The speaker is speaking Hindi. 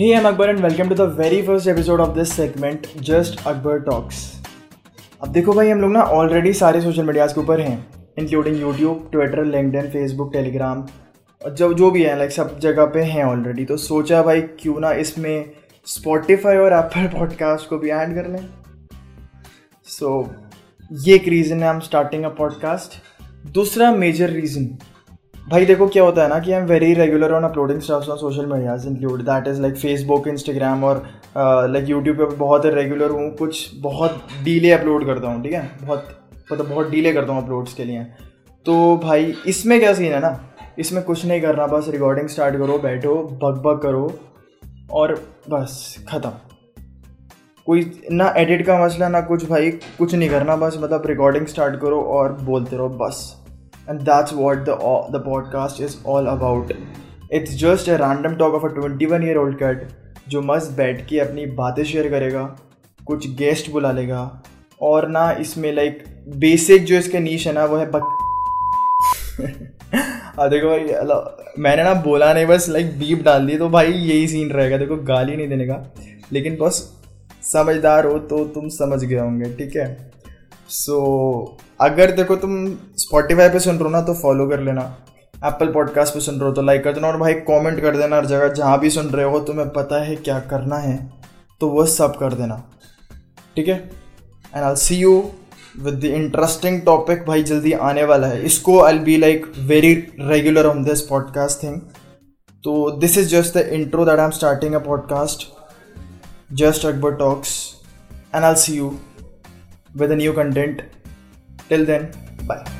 Hey, I'm Akbar and welcome to the very first episode of this segment, Just Akbar Talks. अब देखो भाई, हम लोग ना ऑलरेडी सारे सोशल मीडियाज़ के ऊपर हैं, including YouTube, Twitter, LinkedIn, Facebook, Telegram और जब जो भी है लाइक सब जगह पे हैं ऑलरेडी। तो सोचा भाई क्यों ना इसमें Spotify और Apple Podcast को भी ऐड कर लें। ये एक रीज़न है हम स्टार्टिंग अ पॉडकास्ट। दूसरा मेजर रीज़न भाई देखो क्या होता है ना कि I am very regular on uploading stuffs on social medias include that is like Facebook, Instagram और लाइक यूट्यूब पे बहुत रेगुलर हूँ। कुछ बहुत डीले अपलोड करता हूँ, ठीक है, बहुत डीले करता हूँ अपलोड्स के लिए। तो भाई इसमें क्या सीन है ना, इसमें कुछ नहीं करना, बस रिकॉर्डिंग स्टार्ट करो, बैठो, बक करो और बस ख़त्म। कोई ना एडिट का मसला ना कुछ, भाई कुछ नहीं करना, बस मतलब रिकॉर्डिंग स्टार्ट करो और बोलते रहो बस। And that's what the podcast is all about. It's just a random talk of a 21-year-old kid जो मस्त बैठ के अपनी बातें शेयर करेगा, कुछ गेस्ट बुला लेगा और ना इसमें लाइक बेसिक जो इसके नीश है ना वो है देखो भाई मैंने ना बोला नहीं, बस लाइक बीप डाल दी, तो भाई यही सीन रहेगा। देखो गाली नहीं देने का, लेकिन बस समझदार हो तो तुम समझ गए होंगे, ठीक है। सो अगर देखो तुम Spotify पे सुन रहे हो ना तो फॉलो कर लेना, Apple Podcast पे सुन रहे हो तो लाइक कर देना और भाई कमेंट कर देना हर जगह, जहाँ भी सुन रहे हो तुम्हें पता है क्या करना है तो वो सब कर देना, ठीक है। And I see you with the interesting topic, भाई जल्दी आने वाला है। इसको I be like very regular on this podcast thing. तो this is just the intro that I am starting a podcast Just Akbar Talks, and I'll see you with a new content. Till then, bye.